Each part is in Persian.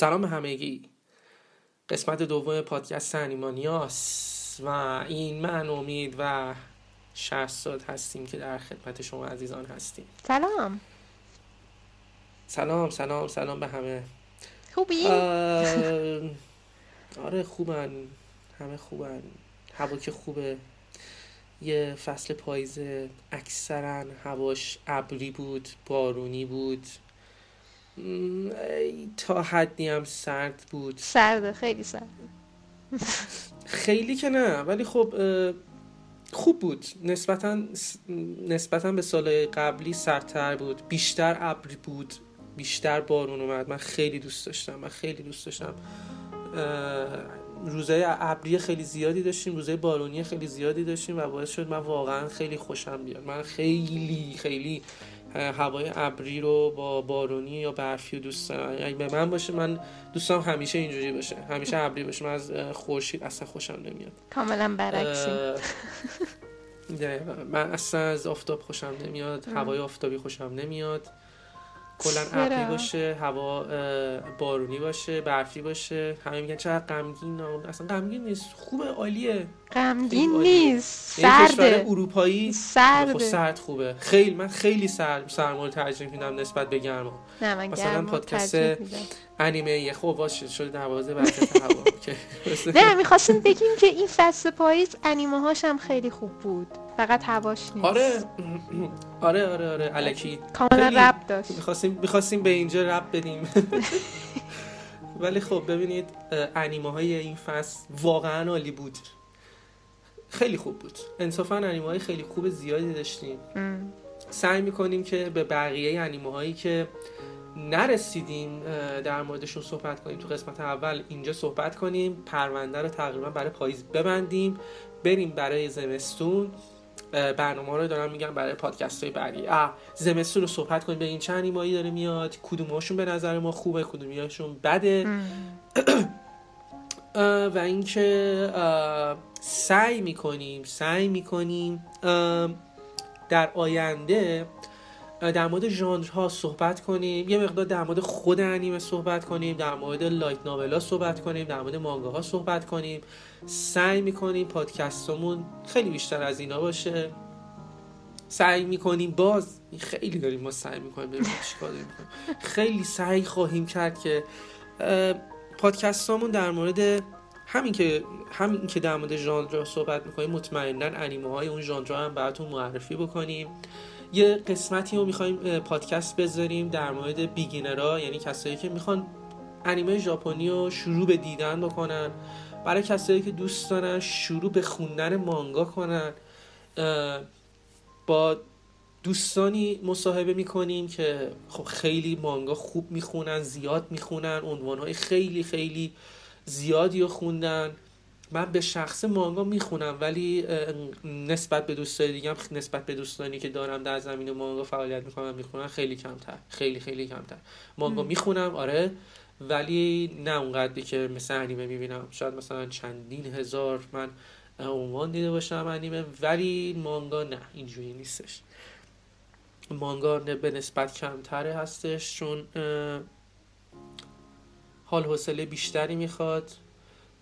سلام همگی، قسمت دوم پادکست انیمانیاس و این من امید و شهرزاد هستیم که در خدمت شما عزیزان هستیم. سلام سلام سلام سلام به همه. خوبی؟ آره خوبن، همه خوبن، هوا که خوبه. یه فصل پاییزه، اکثرا هواش ابری بود، بارونی بود، تا حدی هم سرد بود. سرده، خیلی سرد. خیلی که نه، ولی خب خوب بود. نسبتاً به سال قبلی سردتر بود، بیشتر ابری بود، بیشتر بارون اومد. من خیلی دوست داشتم. روزای ابری خیلی زیادی داشتیم، روزای بارونی خیلی زیادی داشتیم و باعث شد من واقعاً خیلی خوشم بیاد. من خیلی خیلی هوای ابری رو با بارونی یا برفی دوست دارم. اگه به من باشه، من دوستم همیشه اینجوری باشه، همیشه ابری باشه. من از خورشید اصلا خوشم نمیاد. کاملا برعکسیم. من اصلا از آفتاب خوشم نمیاد، هوای آفتابی خوشم نمیاد. کلا ابری باشه، هوا بارونی باشه، برفی باشه. همه میگن چقدر غمگین، اصلا غمگین نیست، خوبه، عالیه. غمگین نیست، سرده. کشور اروپایی سرده، سرد خوبه. خیلی من خیلی سرما رو ترجیح میدم نسبت به گرما. نه من مثلا پادکست انیمه خوب باشه شده دروازه برکت هوا. نه میخواستیم بگیم که این فصل پاییز انیمه هاش هم خیلی خوب بود، فقط هواش نیست. آره الکی کاملا رب داشت. میخواستیم به اینجا رب بدیم. ولی خب ببینید، انیمه های این فصل واقعا عالی بود، خیلی خوب بود. انصافا انیمه های خیلی خوب زیادی داشتیم. سعی میکنیم که به بقیه انیمه هایی که نرسیدیم در موردشون صحبت کنیم. تو قسمت اول اینجا صحبت کنیم، پرونده رو تقریبا برای پاییز ببندیم، بریم برای زمستون. برنامه رو دارم میگم برای پادکست های بعدی. زمستون رو صحبت کنیم، ببینیم چند انیمه‌ای داره میاد، کدوم‌هاشون به نظر ما خوبه، کدوم‌هاشون بده. و اینکه سعی میکنیم در آینده در مورد ژانرها صحبت کنیم، یه مقدار در مورد خود انیمه صحبت کنیم، در مورد لایت ناولا صحبت کنیم، در مورد مانگاها صحبت کنیم. سعی میکنیم پادکستمون خیلی بیشتر از اینا باشه. سعی میکنیم باز خیلی داریم ما سعی میکنیم ببینیم چیکار داریم میکنیم. خیلی سعی خواهیم کرد که پادکستمون در مورد همین که در مورد ژانرها صحبت میکنیم، مطمئناً انیمه‌های اون ژانرها هم براتون معرفی بکنیم. یه قسمتی رو میخوایم پادکست بذاریم در مورد بیگینرها، یعنی کسایی که میخوان انیمه ژاپنی رو شروع به دیدن بکنن، برای کسایی که دوست دارن شروع به خوندن مانگا کنن. با دوستانی مصاحبه میکنیم که خب خیلی مانگا خوب میخونن، زیاد میخونن، عنوانهای خیلی خیلی زیادی رو خوندن. من به شخص مانگا میخونم، ولی نسبت به دوستانی که دارم در زمین مانگا فعالیت میکنم میخونم خیلی کمتر مانگا میخونم. آره، ولی نه اونقدری که مثلا انیمه میبینم. شاید مثلا چندین هزار من عنوان دیده باشم انیمه، ولی مانگا نه، اینجوری نیستش. مانگا به نسبت کمتره هستش، چون حال حوصله بیشتری میخواد.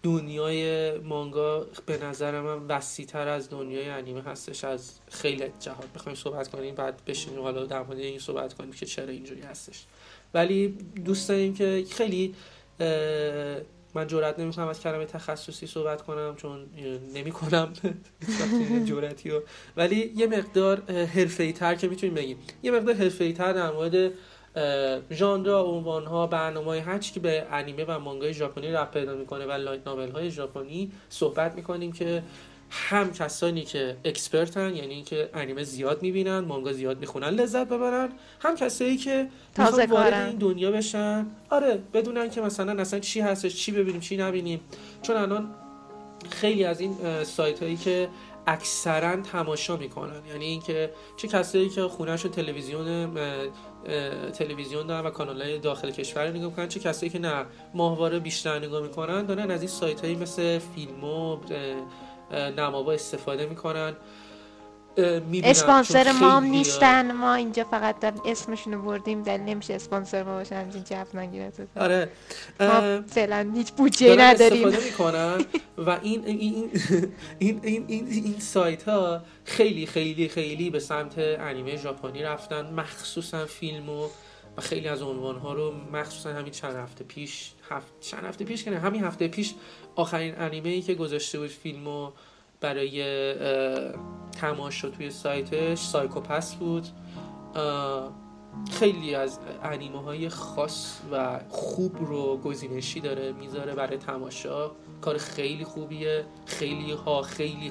دنیای مانگا به نظر من وسیع‌تر از دنیای انیمه هستش، از خیلی جهات بخوایم صحبت کنیم بعد بشینیم حالا در مورد این صحبت کنیم که چرا اینجوری هستش. ولی دوست داریم که خیلی، من جرئت نمی‌کنم از کلمه تخصصی صحبت کنم چون نمی‌کنم جرئتی رو، ولی یه مقدار حرفه‌ای‌تر که می‌تونیم بگیم، یه مقدار حرفه‌ای‌تر در مورد ژانرها، عنوان‌ها، برنامه‌های هرچی که به انیمه و مانگای ژاپنی ربط پیدا می‌کنه و لایت ناول‌های ژاپنی صحبت می‌کنیم که هم کسانی که اکسپرتن، یعنی اینکه انیمه زیاد می‌بینن، مانگا زیاد می‌خونن، لذت ببرن، هم کسایی که تازه وارد این دنیا بشن. آره، بدونن که مثلا اصلا چی هستش، چی ببینیم چی نبینیم. چون الان خیلی از این سایت‌هایی که اکثرا تماشا میکنن، یعنی اینکه چه کسایی که خونه‌شون تلویزیون دارن و کانال‌های داخل کشور رو نگاه میکنن، چه کسایی که نه ماهواره بیشتر نگاه میکنن، دارن از این سایت‌هایی مثل فیلم و نماوا استفاده میکنن. اسپانسر ما نیستن، ما اینجا فقط اسمشون رو بردیم، دلیل نمیشه اسپانسر ما باشن، همچین جفت نگیره. آره ما فعلا هیچ بودجه نداریم. استفاده میکنن و این سایت ها خیلی خیلی خیلی به سمت انیمه ژاپنی رفتن، مخصوصا فیلمو و خیلی از عنوان ها رو، مخصوصا همین همین هفته پیش آخرین انیمه ای که گذاشته بود فیلمو برای تماشا توی سایتش، سایکوپس بود. خیلی از انیمه های خاص و خوب رو گزینشی داره میذاره برای تماشا، کار خیلی خوبیه. خیلی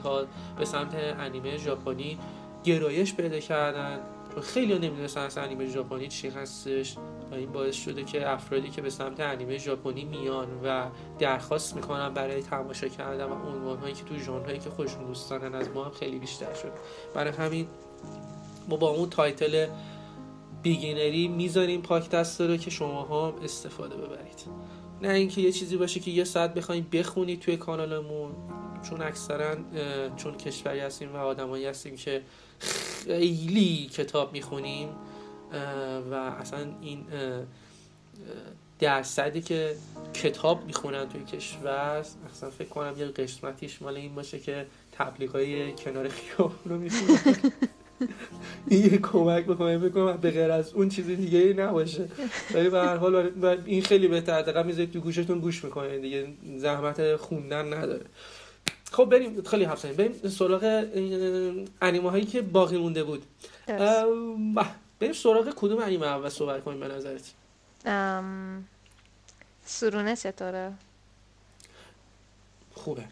ها به سمت انیمه ژاپنی گرایش پیدا کردن، خیلی ها نمیدونستن اصلا انیمه ژاپنی چی هستش و این باعث شده که افرادی که به سمت انیمه ژاپنی میان و درخواست میکنن برای تماشا کردن و عنوان هایی که تو ژانرهایی که خودشون دوست دارن از ما هم خیلی بیشتر شد. برای همین ما با اون تایتل بیگینری میذاریم پادکست رو که شماها استفاده ببرید، نه اینکه یه چیزی باشه که یه ساعت بخواید بخونید توی کانالمون، چون اکثرا کشوری هستیم و آدمایی هستیم که خیلی کتاب میخونیم و اصلا این درصدی که کتاب میخونن توی کشور اصلا فکر کنم یه قسمتیش مال این باشه که تبلیغای کنار خیابون رو میخونن. یه کمک بکنم به غیر از اون چیز دیگه ای نباشه، ولی به هر حال این خیلی بهتر دقیقا میذارید تو گوشتون گوش میکنید دیگه، زحمت خوندن نداره. خب بریم، خیلی حفظیم، بریم سراغ انیمه هایی که باقی مونده بود. بریم سراغ کدوم انیمه اول صحبت کنیم به نظرت؟ سورونه چطوره؟ خوبه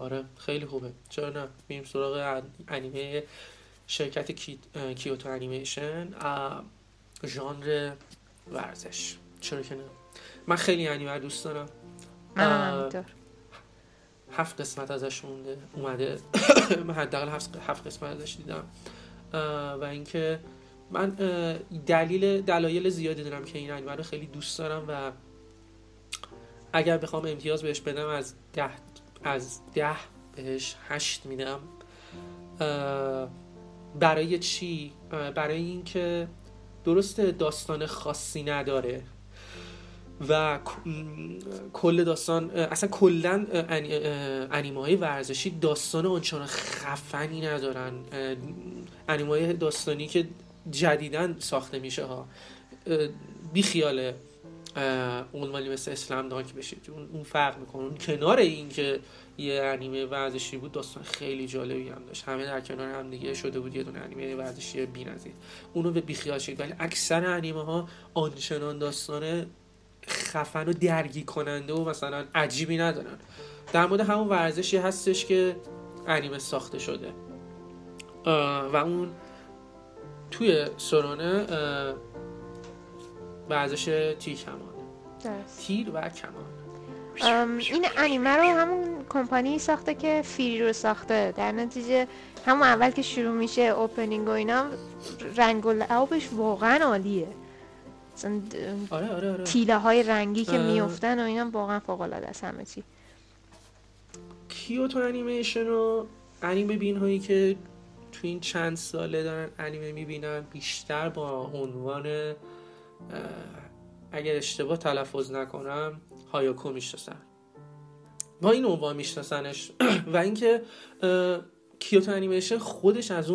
آره خیلی خوبه، چرا نه. بریم سراغ انیمه شرکت کیوتو انیمیشن، ژانر ورزش، چرا که نه. من خیلی انیمه دوست دارم، من 7 قسمت ازش مونده اومده. من حداقل 7 قسمت ازش دیدم و اینکه من دلایل زیادی دارم که این انیمه رو خیلی دوست دارم و اگر بخوام امتیاز بهش بدم از 10 بهش 8 میدم. برای چی؟ برای اینکه درسته داستان خاصی نداره و کل داستان اصلا کلن انیمه‌های ورزشی داستان آنچنان خفنی ندارن، انیمه‌های داستانی که جدیدن ساخته میشه ها، بیخیال اونوالی مثل اسلم دانک بشید، اون فرق میکنه. اون کنار این که یه انیمه ورزشی بود داستان خیلی جالبی هم داشت، همه در کنار هم دیگه شده بود یه دونه انیمه ورزشی بی‌نظیر، اونو به بیخیال شید. ولی اکثر انیمه‌ها آنچنان داستانه خفن و درگی کننده و مثلا عجیبی ندارن. در مورد همون ورزشی هستش که انیمه ساخته شده و اون توی سرانه ورزش تیر و کمان. این انیمه رو همون کمپانی ساخته که فیری رو ساخته، در نتیجه همون اول که شروع میشه اوپنینگ و اینا رنگ و لعابش واقعا عالیه. آره. تیله های رنگی که میافتن و اینا واقعا فوق العاده است همه چی. کیوتو انیمیشن و انیمه بین هایی که تو این چند ساله دارن انیمه میبینن بیشتر با عنوان اگر اشتباه تلفظ نکنم هایوکو میشناسن، با این عنوان میشناسنش و اینکه کیوتو انیمیشن خودش از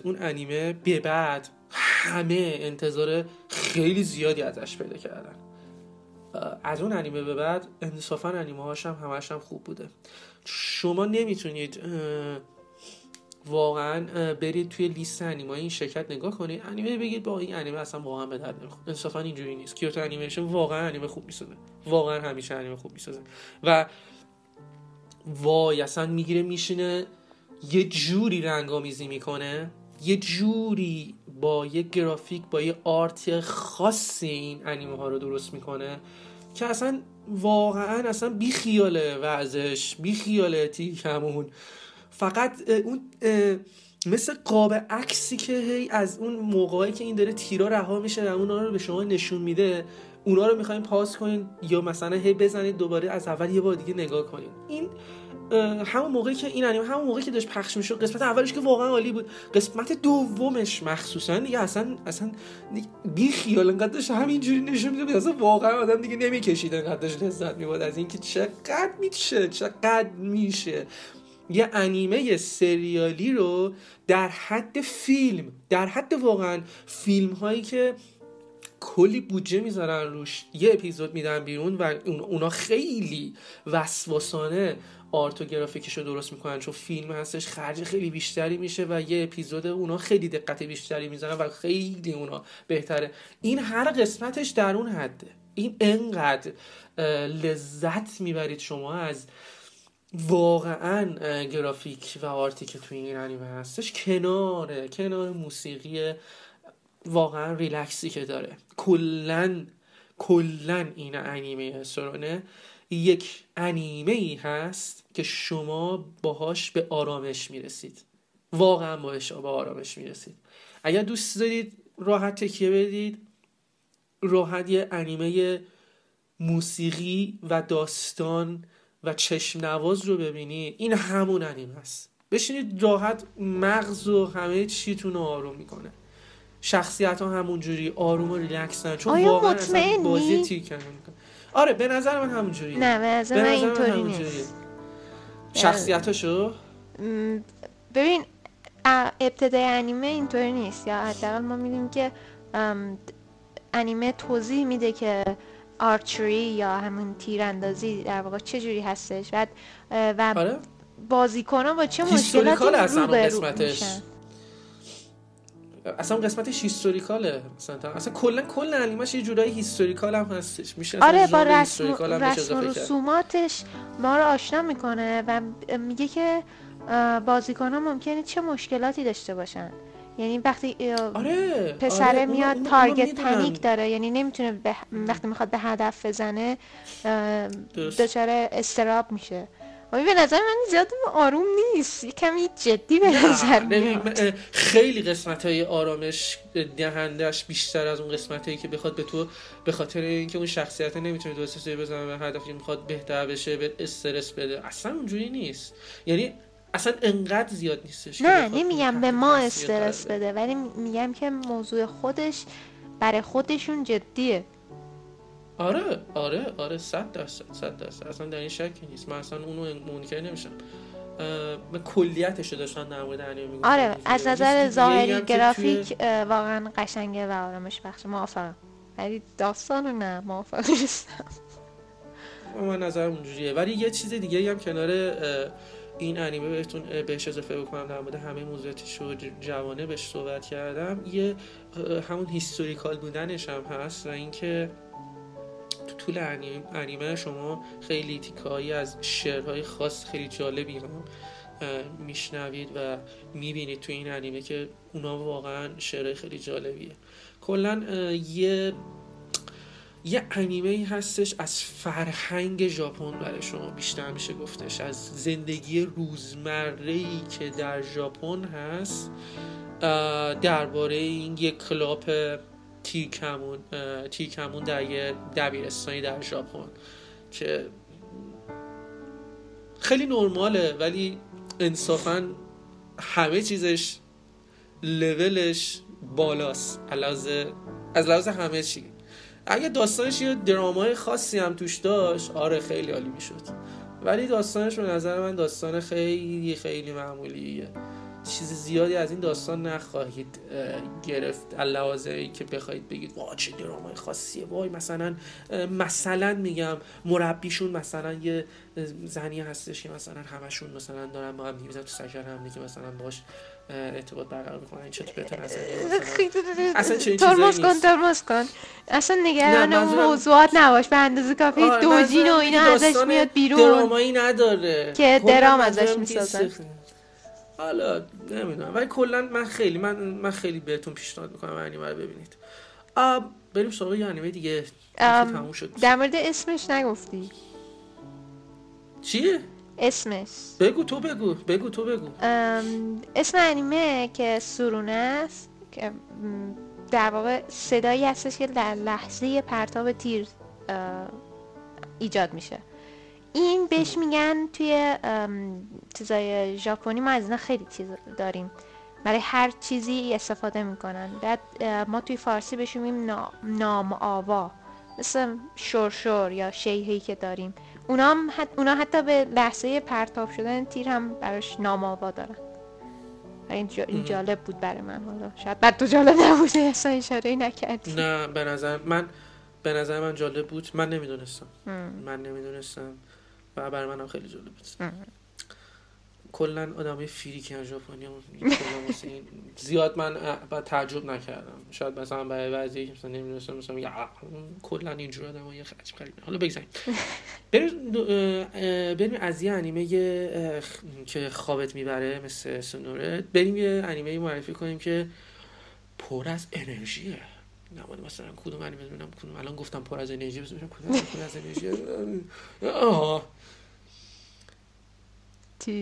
اون انیمه به بعد همه انتظار خیلی زیادی ازش پیدا کردن. از اون انیمه به بعد انصافا انیمه هاش هم همش هم خوب بوده. شما نمیتونید واقعا برید توی لیست انیمه این شرکت نگاه کنید انیمه بگید با این انیمه اصلا واقعا به درد نمیخوره، انصافا اینجوری نیست. کیوتو انیمیشن واقعا انیمه خوب میسازه، واقعا همیشه انیمه خوب میسازه و وای اصلا میگیره میشینه یه جوری رنگامیزی میکنه، یه جوری با یه گرافیک با یه آرت خاصی این انیمه ها رو درست میکنه که اصلا واقعا اصلا بی خیاله ورزش، بی خیاله تیکمون، فقط اون مثل قاب عکسی که هی از اون موقعی که این داره تیرا رها میشه و اون رو به شما نشون میده اونا رو میخواین پاس کنین یا مثلا هی بزنید دوباره از اول یه بار دیگه نگاه کنین. این همون موقعی که این انیمه همون موقعی که داشت پخش میشد، قسمت اولش که واقعا عالی بود، قسمت دومش مخصوصا دیگه اصلا بی خیال انقدر داشت همینجوری نشون میداد، اصلا واقعا آدم دیگه نمیکشید، انقدر داشت لذت میبرد از اینکه چقدر میشه یه انیمه سریالی رو در حد فیلم، در حد واقعا فیلم هایی که کلی بودجه میذارن روش یه اپیزود میدن بیرون و اونا خیلی وسواسانه آرت و گرافیکش رو درست میکنن، چون فیلم هستش خرج خیلی بیشتری میشه و یه اپیزود اونا خیلی دقت بیشتری میذارن و خیلی اونا بهتره. این هر قسمتش در اون حده، این انقدر لذت میبرید شما از واقعا گرافیک و آرتی که توی این انیمه هستش کنار موسیقی واقعا ریلکسی که داره. کلن این انیمه سرونه یک انیمه ای هست که شما باهاش به آرامش میرسید، واقعا باهاش به آرامش میرسید. اگر دوست دارید راحت تکیه بدید، راحت یه انیمه موسیقی و داستان و چشم نواز رو ببینید، این همون انیمه است. بشینید راحت، مغز و همه چیتون رو آروم میکنه، شخصیت ها همونجوری آروم و ریلکسن، چون واقعا اصلا بازی تیک هم میکنه. آره به نظر من همونجوریه. نه به نظر من اینطوری نیست. شخصیتاشو ببین، ابتدای انیمه اینطوری نیست، یا حداقل ما میدونیم که انیمه توضیح میده که آرچری یا همون تیراندازی در واقع چه جوری هستش و آره؟ بازیکن‌ها با چه مشکلاتی رو به قسمتش میشن. اصلا قسمتش هیستوریکاله، اصلا کلا انیمه‌اش یه جورایی هیستوریکال هم هستش، میشه آره با رسم و رسوماتش ما رو آشنا میکنه و میگه که بازیکن‌ها ممکنه چه مشکلاتی داشته باشن. یعنی وقتی پسره آره، میاد اون تارگت پنیک داره، یعنی نمیتونه وقتی میخواد به هدف بزنه دچار استراب میشه. ولی به نظر من زیاد آروم نیست، یه کمی جدی به نظر میاد. خیلی قسمت‌های آرامش دهندش بیشتر از اون قسمتایی که بخواد به تو، به خاطر اینکه اون شخصیت نمیتونه درست استرس بزنه و هدفی میخواد بهتر بشه به استرس بده، اصلا اونجوری نیست. یعنی اصلا انقدر زیاد نیستش. نه نمیگم به ما استرس بده، ولی میگم که موضوع خودش برای خودشون جدیه. آره 100% اصلا در این شکی نیست. من اصلا اونو منکر نمیشم، من کلیتش رو داشتم در مورد انیمه میگفتم. آره از نظر ظاهری گرافیک واقعا قشنگه و آرامش بخشه، موافقم، ولی داستانو نه، موافق نیستم. من نظرم اونجوریه. ولی یه چیز دیگه هم کنار این انیمه بهش اضافه بکنم، در مورد همه موضوعاتش و جوانبش صحبت کردم، یه همون هیستوریکال بودنش هم هست و اینکه تو طول انیمه شما خیلی تیکایی از شعرهای خاص خیلی جالبی هم میشنوید و میبینید تو این انیمه که اونا واقعا شعرهای خیلی جالبیه. کلن یه انیمه هستش از فرهنگ ژاپن برای شما بیشتر میشه گفتش، از زندگی روزمره‌ای که در ژاپن هست، درباره این یک کلاب تیرکمون در یه دبیرستانی در ژاپن که خیلی نرماله، ولی انصافاً همه چیزش لولش بالاست از لحاظ همه چی. اگه داستانش یه درامای خاصی هم توش داشت آره خیلی عالی میشد، ولی داستانش به نظر من داستان خیلی خیلی معمولیه، چیز زیادی از این داستان نخواهید گرفت علاوه که بخواید بگید وا چه درامای خاصیه، وای مثلا میگم مربیشون مثلا یه زنی هستش که مثلا همشون مثلا دارن با هم میزنن تو سجر هم دیگه، مثلا باش ارتباط برقرار میکنن، این چطور بهتر از اصلا چه چیزایی نیست. ترمز کن اصلا نگران موضوعات نباش، به اندازه کافی دوجین و اینا ازش میاد بیرون، درامایی نداره که درام ازش میسازن. حالا نمیدونم، ولی کلا من خیلی بهتون پیشنهاد میکنم انیمه رو ببینید. بریم سراغ یه انیمه دیگه. تموم شد. در مورد اسمش نگفتی. چیه؟ اسمش. بگو تو بگو. اسم انیمه که سورونه است، که در واقع صدایی هستش که در لحظه پرتاب تیر ایجاد میشه. این بهش میگن توی چیزای ژاپنی، ما از اینا خیلی چیز داریم، برای هر چیزی استفاده میکنن. بعد ما توی فارسی بهش میگیم نامآوا، مثل شرشر یا شیهی که داریم. اونا حتی به لحظه پرتاب شدن تیر هم براش نامآوا دارن. این جالب بود برای من. حالا شاید بعد تو جالب نبوده، اصلا اشاره‌ای نکردی. نه، به نظر من جالب بود. من نمیدونستم و برای من هم خیلی جالب بود. کلا آدمای فریکی از ژاپنی‌ها زیاد من تعجب نکردم. شاید مثلا برای وضعی که مثلا نمیدونستم، مثلا یا کلا اینجور آدمای عجیب غریبن. حالا بگذاریم بریم از یه انیمه که خوابت میبره مثل سنوره، بریم یه انیمه معرفی کنیم که پر از انرژیه. نمونه مثلا کدوم انیمه میدونم کدوم الان گفتم پر از انرژی، بس میگم کدوم پر از انرژی.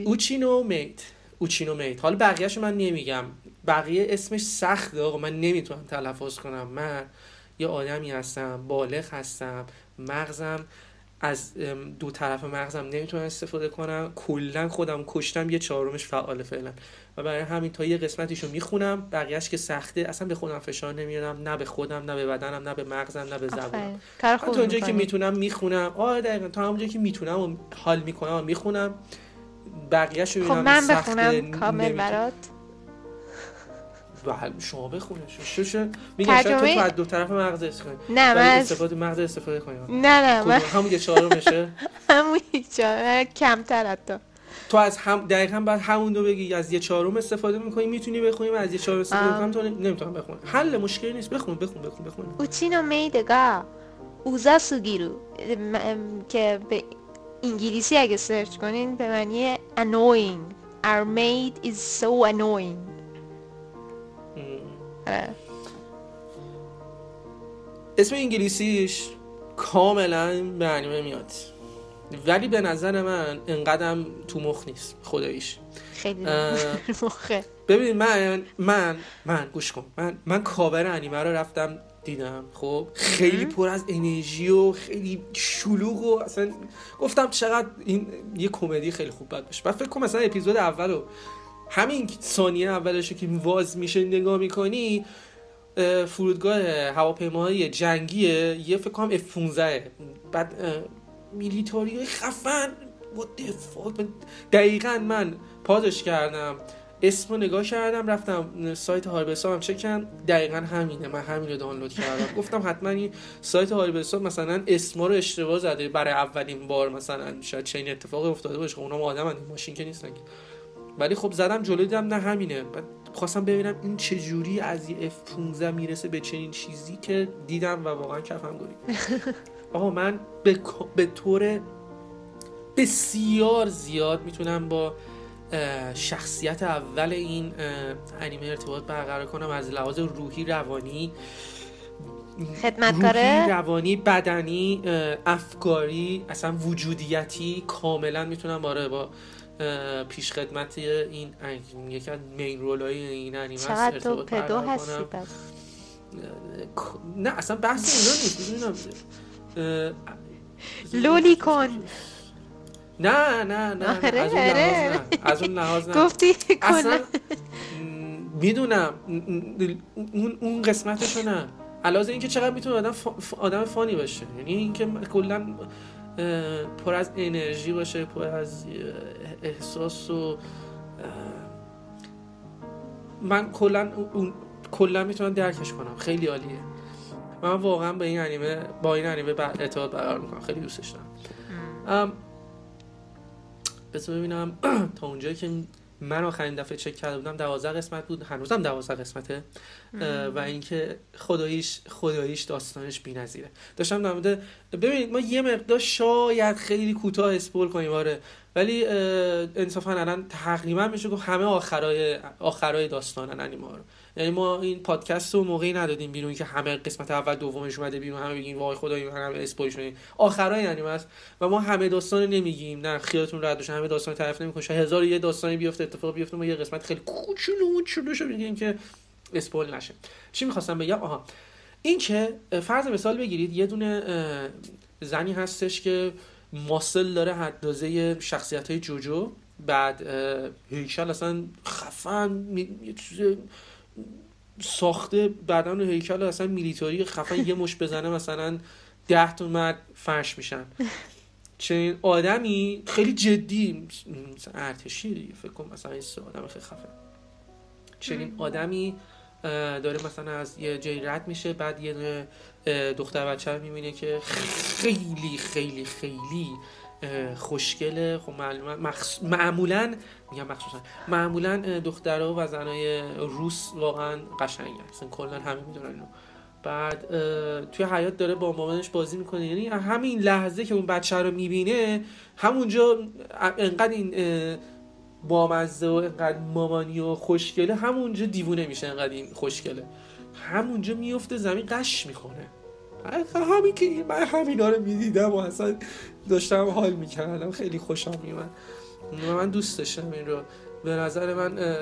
اوچینو میت. حالا بقیه‌شو من نمیگم، بقیه اسمش سخته آقا، من نمیتونم تلفظ کنم. من یه آدمی هستم، بالغ هستم، مغزم از دو طرف مغزم نمیتونم استفاده کنم، کلا خودم کشتم، یه چهارمش فعال فعلا و برای همین تا یه قسمتیشو میخونم، بقیه‌اش که سخته اصلا به خودم فشار نمیارم، نه به خودم، نه به بدنم، نه به مغزم، نه به زبانم. تا اونجایی که میتونم میخونم. دقیقاً تا اونجایی که میتونم حال میکنم میخونم. بقیه‌شو خب من بخونم کامل برات. بله شما بخونش. شو میگه ترجمه... تو از دو طرف مغز استفاده کنی. نه من استفاده مغز استفاده کنیم. نه من همون یه چهارم بشه. همون یک چهارم کمتر حتی. تو از هم دقیقاً بعد همون رو بگی از یه چهارم استفاده می‌کنی، میتونی بخونی، از یه چهارم استفاده کنم. تو نمیتونم بخونم. حل مشکلی نیست، بخون. اوچینو میدگا اوزا سوگیرو که به انگلیسی اگه سرچ کنین به معنی annoying. Our maid is so annoying. اسم انگلیسیش کاملا به انیمه میاد، ولی به نظر من انقدرم تو مخ نیست خداییش. خیلی مخه. ببین من گوش کن، من کاور انیمه رو رفتم دیدم. خب خیلی پر از انرژی و خیلی شلوغ و اصلا گفتم چقدر این یه کمدی خیلی خوب باید بشه. بعد فکر کنم مثلا اپیزود اولو همین ثانیه اولشو که واز میشه نگاه میکنی، فرودگاه هواپیماهای جنگیه، یه فکر کنم F-15، بعد میلیتاری خفن what the fuck. دقیقاً من پازش کردم، اسمو نگاه کردم، رفتم سایت هاربسا هم چک کردم، دقیقاً همینه. من همین رو دانلود کردم، گفتم حتما این سایت هاربسا مثلا اسما رو اشتباه زده برای اولین بار، مثلا شاید چنین اتفاقی افتاده باشه. اونا آدمن، ماشین که نیستن، ولی خب زدم جلو دیدم نه همینه. بعد خواستم ببینم این چه جوری از یه F-15 میرسه به چنین چیزی که دیدم و واقعا کفم گرید. آقا من به طور بسیار زیاد میتونم با شخصیت اول این انیمه ارتباط برقرار کنم، از لحاظ روحی، روانی، خدمتکاره، روحی، روانی، بدنی، افکاری، اصلا وجودیتی. کاملا میتونم با پیش خدمت این یکی از مین رولای این انیمه است ارتباط برقرار کنم. چقدر تو پدو هستی؟ نه اصلا بحث اینا نیست. لولی کن. نه از اون لحاظ نه. گفتی اصلا میدونم اون قسمتشو نه، علاوه اینکه چقدر میتونه آدم فانی باشه، یعنی اینکه کلا پر از انرژی باشه، پر از احساس. و من کلا میتونم درکش کنم. خیلی عالیه. من واقعا با این انیمه ارتباط برقرار میکنم، خیلی دوستش دارم. ببینم تا اونجایی که من آخرین دفعه چک کرده بودم 12 قسمت بود، هنوزم 12 قسمته و اینکه خداییش داستانش بی‌نظیره. داشتم در مورد ببینید ما یه مقدار شاید خیلی کوتاه اسپول کنیم، آره، ولی انصافا الان تقریبا میشه گفت همه آخرای داستانن انیمه رو. یعنی ما این پادکست رو موقعی ندادیم بیرون که همه قسمت اول دومش اومده بیرون، همه بگین وای خدای من همه اسپویل شدیم. آخرای انیمه است و ما همه داستان رو نمیگیم. نه خیالتون راحت باشه، همه داستان تعریف نمی‌کنیم. 1001 داستانی بیفته، اتفاق بیفته، ما یه قسمت خیلی کوچولو شروع می‌کنیم که اسپویل نشه. چی می‌خواستم بگم؟ آها، این که فرض مثال بگیرید یه دونه زنی هستش که ماسل داره، حداندازه شخصیت‌های جوجو، بعد هیکل اصلا خفن ساخته، بدن هیکل اصلا میلیتاری خفن، یه مش بزنه مثلا 10 تومن فرش میشن. چنین آدمی خیلی جدی مثلا ارتشی دیگه، فکر کنم مثلا این آدم خیلی خفن، چنین آدمی داره مثلا از یه جایی رد میشه، بعد یه دختر بچه رو میبینه که خیلی خیلی خیلی خوشگله. خب معمولا میگم مخصوصا معمولا دخترها و زنای روس واقعا قشنگن، اصلا کلا همه میدونن اینو. بعد توی حیاط داره با مامانش بازی میکنه، یعنی همین لحظه که اون بچه رو میبینه همونجا انقدر این بامزه و انقدر مامانی و خوشگله، همونجا دیوونه میشه، انقدر این خوشگله همونجا میفته زمین قش میخونه. همین که من همینا رو میدیدم و اصلا داشتم حال میکردم، خیلی خوشم میومد، من دوست داشتم این رو. به نظر من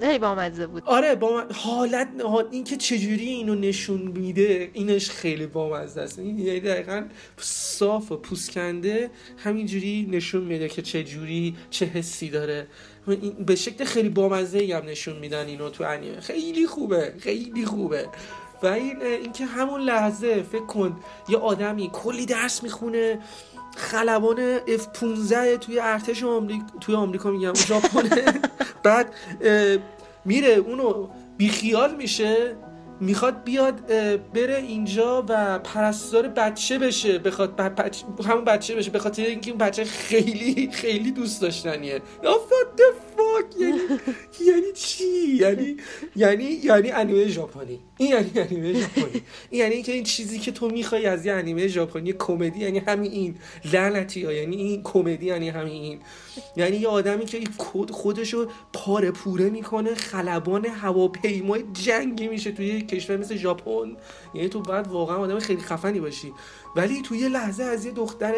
خیلی بامزه بود. آره حالت این که چجوری اینو نشون میده، اینش خیلی بامزه است. این دقیقاً صاف و پوسکنده همینجوری نشون میده که چجوری چه حسی داره، به شکل خیلی بامزه‌ای هم نشون میدن اینو تو انیمه. خیلی خوبه، خیلی خوبه. و این که همون لحظه فکر کن یه آدمی کلی درس میخونه، خلبان F-15 توی ارتش توی آمریکا میگم ژاپنه، بعد میره اونو بیخیال میشه، میخواد بیاد بره اینجا و پرستار بچه بشه، همون بچه بشه، به خاطر اینکه اون بچه خیلی خیلی دوست داشتنیه. What the fuck، یعنی چی؟ یعنی انیمه ژاپنی. این یعنی انیمه ژاپنی، یعنی که این چیزی که تو میخوای از یه انیمه ژاپنی کمدی، یعنی همین این لعنتی‌ها، یعنی این کمدی، یعنی همین این، یعنی یه آدمی که خودشو پاره پوره میکنه، خلبان هواپیمای جنگی میشه توی کشور مثل ژاپن، یعنی تو باید واقعا آدم خیلی خفنی باشی، ولی تو یه لحظه از یه دختر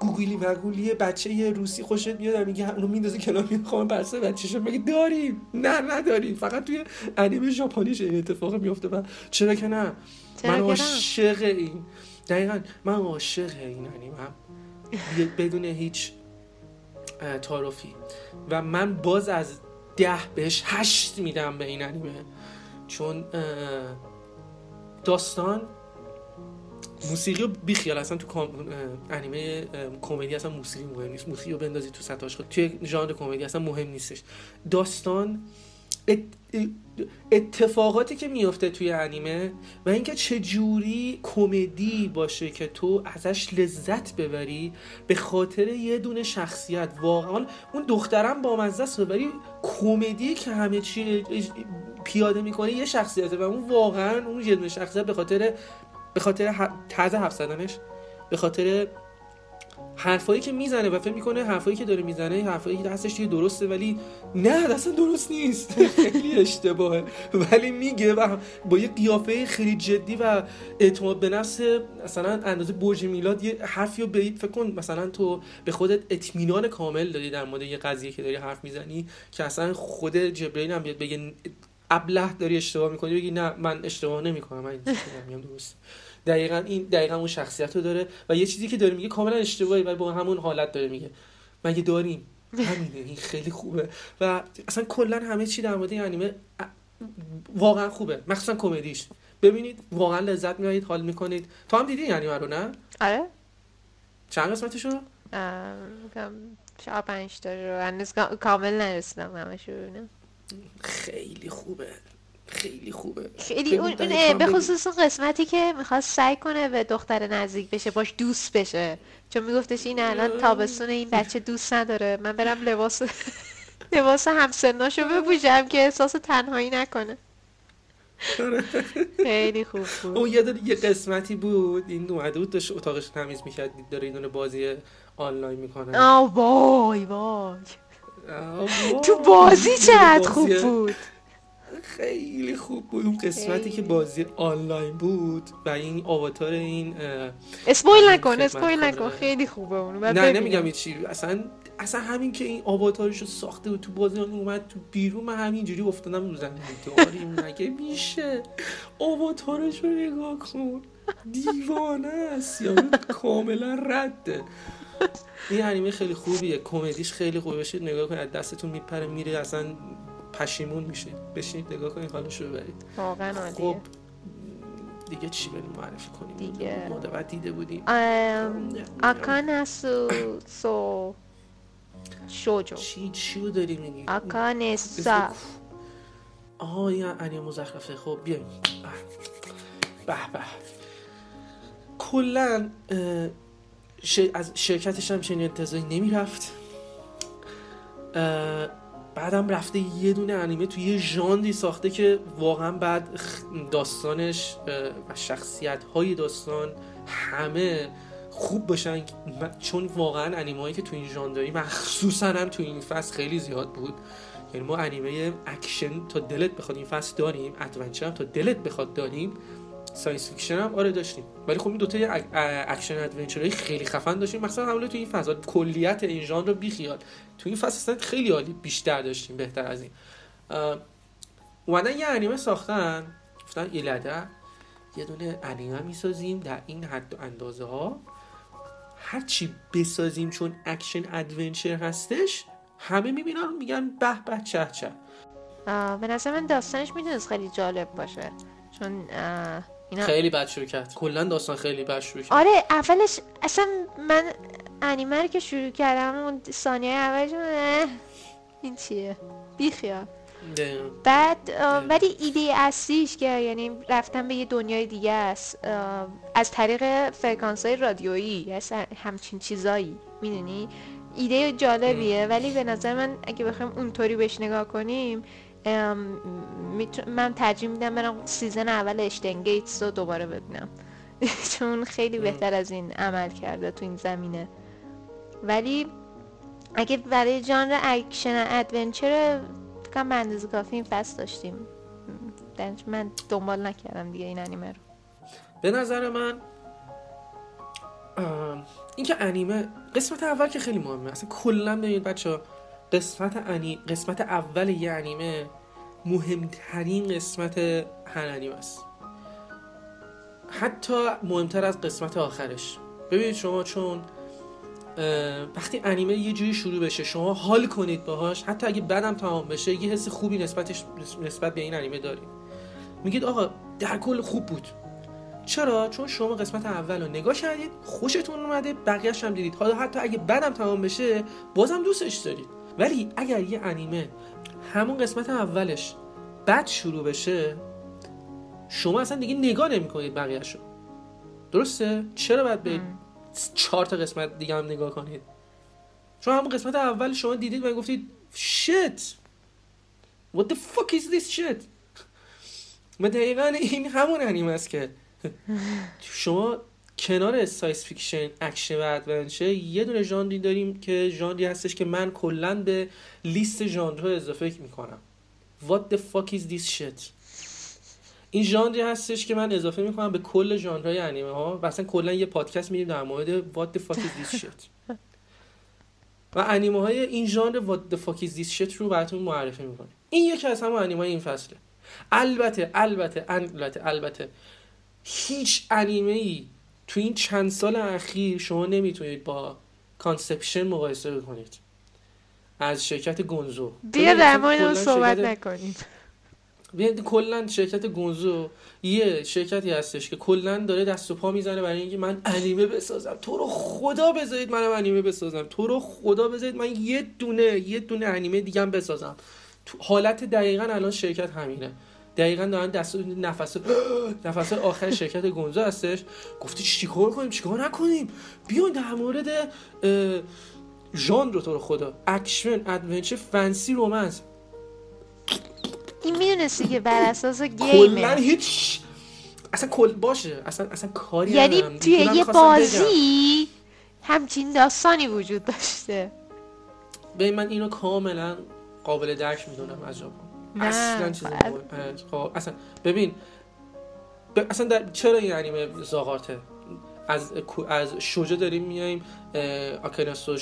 گوگلی مگولی بچه روسی خوشت میاد، میگه اونو میندازه کنار، میخوام پرسه بچه‌شو، میگه داریم، نه نداریم، فقط توی انیمه ژاپنیش این اتفاق میفته. و چرا که نه، من عاشق این، دقیقاً من عاشق این انیمه‌ام بدون هیچ تعارفی، و من باز از 10 بهش 8 میدم به این انیمه، چون داستان، موسیقی بیخیال، اصلا تو انیمه کمدی اصلا موسیقی مهم نیست، موسیقی رو بندازی تو سطحش، توی ژانر کمدی اصلا مهم نیستش. داستان، اتفاقاتی که میفته توی انیمه و اینکه چه جوری کمدی باشه که تو ازش لذت ببری به خاطر یه دونه شخصیت. واقعا اون دخترم بامزه است، ولی کمدی که همه چی پیاده میکنه یه شخصیته، و اون واقعا اون یه دونه شخصیت به خاطر طرز حرف زدنش، به خاطر حرفایی که میزنه و فکر میکنه حرفایی که داره میزنه حرفایی که هستش دیگه درسته، ولی نه اصلا درست نیست، خیلی اشتباهه، ولی میگه و با یه قیافه خیلی جدی و اعتماد به نفس مثلا اندازه برج میلاد یه حرفیو بگید. فکر کن مثلا تو به خودت اطمینان کامل داری در مورد یه قضیه که داری حرف میزنی، که اصلا خود جبرئیل هم بیاد بگه ابله داری اشتباه میکنی، بگی نه من اشتباه نمیکنم، من میگم درست. دقیقاً این دقیقاً اون شخصیت رو داره، و یه چیزی که داره میگه کاملا اشتباهی ولی با همون حالت داره میگه، مگه داریم، همینه، این خیلی خوبه. و اصلا کلا همه چی در مورد این انیمه واقعا خوبه، مخصوصا کمدیش. ببینید واقعا لذت میبرید، حال میکنید. تو هم دیدی این انیمه رو، نه؟ آره. چند قسمتشو؟ شاید 5 تا رو هنوز کامل نرسیدم همش رو. خیلی خوبه، خیلی خوبه، خیلی اون به خصوص اون قسمتی که میخواست سعی کنه به دختر نزدیک بشه، باش دوست بشه، چون میگفتش این الان تابستون، این بچه دوست نداره، من برم لباس همسناشو بپوشم که احساس تنهایی نکنه. خیلی خوب بود. اون یه قسمتی بود این اومده بود داشت اتاقش تمیز میکرد، داره اینو بازی آنلاین میکنه. آه وای وای، تو بازی چقدر خوب بود، خیلی خوب بود اون قسمتی که بازی آنلاین بود و این آواتار این اسپویل نکن خیلی خوبه اون. نه نمیگم چی، اصلا همین که این آواتارشو ساخته و تو بازی اون اومد تو بیرون، من همینجوری افتادم رو زمین. آره مگه میشه؟ آواتارشو نگاه کن، دیوانه است یا کاملا رده. این انیمه خیلی خوبیه، کمدیش خیلی خوبه، بشید نگاه کنید، از دستتون میپره میره، اصلا پشیمون میشید. بشید نگاه کنید، حالشو ببرید. واقعا عالیه. خب دیگه چی بریم معرفی کنیم دیگه؟ ما بعد دیده بودیم آکاناسو سو شوجو. چی داری میگی؟ آکانسا. آها این انیمه مزخرفه. خب بیایم. به به. کلاً از شرکتش هم چنین انتظاری نمیرفت. بعدم رفته یه دونه انیمه توی یه ژانری ساخته که واقعا بعد داستانش و شخصیت‌های داستان همه خوب باشن، چون واقعا انیمه‌هایی که تو این ژانر داریم مخصوصا هم تو این فصل خیلی زیاد بود. یعنی ما انیمه اکشن تا دلت بخواد این فصل داریم، ادونچر هم تا دلت بخواد داریم، ساینس فیکشن هم آره داشتیم، ولی خب این دو تا اکشن ادونچرای خیلی خفن داشتیم، مثلا حمله تو این فضا کلیت این ژانر رو بیخیال تو این فصل اصلا خیلی عالی بیشتر داشتیم. بهتر از این اومدن یه انیمه ساختن، گفتن الهدا یه دونه انیمه میسازیم در این حد و اندازه ها، هر چی بسازیم چون اکشن ادونچر هستش همه میبینن میگن به به چه چه. به نظر من داستانش میتونست خیلی جالب باشه، چون خیلی بد شروع کرد. کلا داستان خیلی بد شروع کرد. آره اولش اصلا من انیمه رو که شروع کردم اون ثانیه اولش این چیه بیخیال. بعد ولی ایده اصلیش که یعنی رفتن به یه دنیای دیگه است از طریق فرکانس‌های رادیویی، اصلا همچین چیزایی میدونی، ایده جالبیه ولی به نظر من اگه بخوایم اونطوری بهش نگاه کنیم من ترجیح میدم برم سیزن اول اشتنگیتس رو دوباره ببینم چون خیلی بهتر از این عمل کرده تو این زمینه. ولی اگه برای ژانر اکشن ادونچر فکرم به اندازه کافی این فصل داشتیم، من دنبال نکردم دیگه این انیمه رو. به نظر من این که انیمه قسمت اول که خیلی مهمه، اصلا کلا ببینید بچه‌ها قسمت اول یه انیمه مهمترین قسمت هر انیمه است، حتی مهمتر از قسمت آخرش. ببینید شما چون وقتی انیمه یه جوری شروع بشه شما حال کنید باهاش، حتی اگه بعدم تمام بشه یه حس خوبی نسبت به این انیمه دارید، میگید آقا در کل خوب بود. چرا؟ چون شما قسمت اول رو نگاه کردید، خوشتون اومده، بقیه‌اش هم دیدید، حالا حتی اگه بعدم تمام بشه بازم دوستش دارید. ولی اگر یه انیمه همون قسمت اولش بد شروع بشه شما اصلا دیگه نگاه نمی‌کنید بقیه‌اشو. درسته؟ چرا باید به 4 تا قسمت دیگه هم نگاه کنید؟ چون همون قسمت اول شما دیدید و گفتید shit what the fuck is this shit. ما دقیقاً این همون انیمه است که شما کنار ساینس فیکشن، اکشن و ادونچر یه دونه ژانری داریم که ژانری هستش که من کلاً به لیست ژانرها اضافه میکنم. What the fuck is this shit. این ژانری هستش که من اضافه میکنم به کل ژانرهای انیمه ها و اصلا کلاً یه پادکست میدیم در مورد What the fuck is this shit و انیمه های این ژانر What the fuck is this shit رو براتون معرفی میکنم. این یکی از همون انیمه های این فصله. البته هیچ انیمه‌ای تو این چند سال اخیر شما نمیتونید با کانسپشن مقایسه بکنید از شرکت گونزو. بیا در مورد اون صحبت نکنیم. کلا شرکت گونزو یه شرکتی هستش که کلا داره دست و پا میزنه برای اینکه من انیمه بسازم. تو رو خدا بذارید منم انیمه بسازم. تو رو خدا بذارید من یه دونه انیمه دیگه هم بسازم. حالت دقیقاً الان شرکت همینه. دقیقاً دارن دست نفس آخر شرکت گونزو هستش. گفتی چیکار کنیم چیکار نکنیم، بیاین در مورد ژانر رو تو رو خدا اکشن ادونچر فانسی رمانس. این میدونستی که بر اساس گیمه کلاً هیچ اصلا کل باشه اصلا کاری یعنی هم. توی یه بازی همچین داستانی وجود داشته. ببین من اینو کاملاً قابل درک میدونم از ژاپن. اصلا چیز پنج. خب اصلا ببین اصلا در چرا این انیمه زاغارته؟ از شوجو داریم میایم، آکیناسو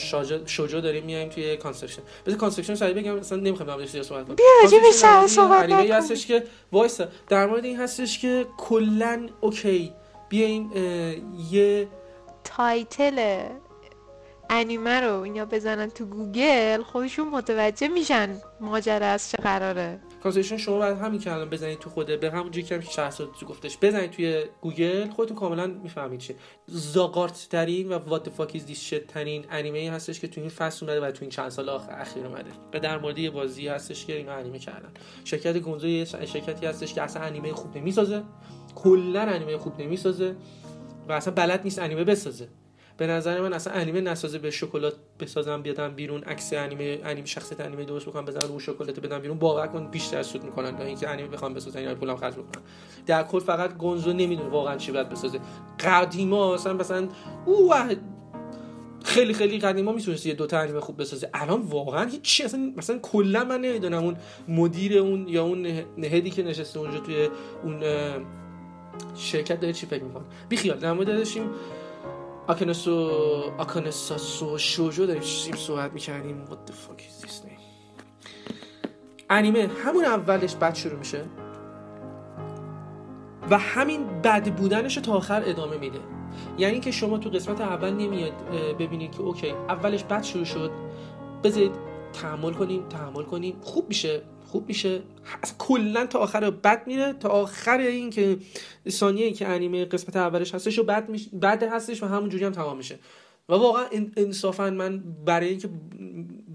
شوجو داریم میایم توی کانسترکشن. بذار کانسترکشن سریع بگم، اصلا نمیخوام در موردش صحبت کنم. بیا صحبت کنیم. انیمه هستش که وایسا در مورد این هستش که کلا اوکی بیایم یه تایتل انیمه رو اینا بزنن تو گوگل، خودشون متوجه میشن ماجرا از چه قراره. کانسیشن شما بعد همین که الان بزنید تو خوده، به همونجوری که شهرزاد گفتش بزنید توی گوگل، خودتون کاملا میفهمید چیه. زاغارت ترین و وات فاک ایز دیس شت ترین انیمه هستش که تو این فصل اومده و تو این چند سال اخیر اومده. به در مورد یه بازی هستش که اینا انیمه کردن. شرکت گونزو یه شرکتی هستش که اصلا انیمه خوب نمیسازه، کلا انیمه خوب نمیسازه و اصلا بلد نیست انیمه بسازه. به نظر من اصلا انیمه نسازه، به شکلات بسازم بیادم بیرون، عکس انیمه شخصیت انیمه درست بکنم بزنم رو شکلات بدم بیرون، باور کن بیشتر سود میکنن تا اینکه انیمه بخوام بسازن اینا پولم خرج بکنن. در کل فقط گونزو نمیدونه واقعا چی باید بسازه. قدیما اصلا مثلا او خیلی خیلی قدیما میتونست یه دو تا انیمه خوب بسازه، الان واقعا هیچ اصلا مثلا کلا من نمیدونم اون مدیر اون یا اون هدی که نشسته اونجا توی اون شرکت داره چی فکر میکنه. بی خیال در موردشیم. آکانساسو شوجو داریم صحبت میکردیم. What the fuck is this name؟ انیمه همون اولش بد شروع میشه و همین بد بودنش تا آخر ادامه میده. یعنی که شما تو قسمت اول نمیاد ببینید که اوکی اولش بد شروع شد، بذارید تحمل کنیم خوب میشه اصلا کلا تا آخر بد میره، تا آخر این که ثانیه‌ای که انیمه قسمت اولش هستش و بد هستش و همونجوری هم تمام میشه. و واقعا انصافا من برای اینکه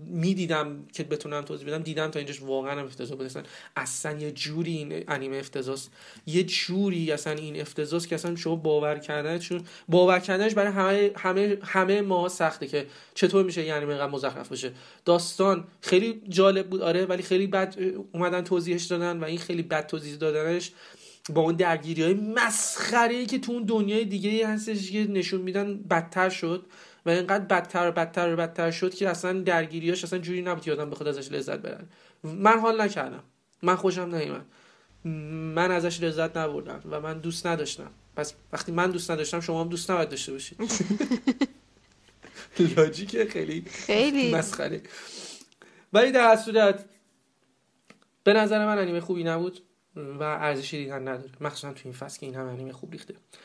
میدیدم که بتونم توضیح بدم دیدم تا اینجاش واقعا هم افتضاح بود. اصلا یه جوری این انیمه افتضاحه، یه جوری اصلا این افتضاحه که اصلا شما باور کردنش برای همه ما سخته که چطور میشه یه انیمه اینقدر مزخرف باشه. داستان خیلی جالب بود آره، ولی خیلی بد اومدن توضیحش دادن و این خیلی بد توضیح دادنش با اون درگیری‌های مسخره‌ای که تو اون دنیای دیگه‌ای هستش که نشون میدن بدتر شد و اینقدر بدتر شد که اصلا درگیریاش اصلا جوری نبود که آدم بخواد ازش لذت ببره. من حال نکردم، من خوشم نیامد، من ازش لذت نبردم و من دوست نداشتم. پس وقتی من دوست نداشتم شما هم دوست نباید داشته باشید. لاجیکه خیلی مسخره. ولی در صورت به نظر من انیمه خوبی نبود و ارزشی دیدن نداره، مخصوصا تو این فصل که این هم انیمه خوب ریخته.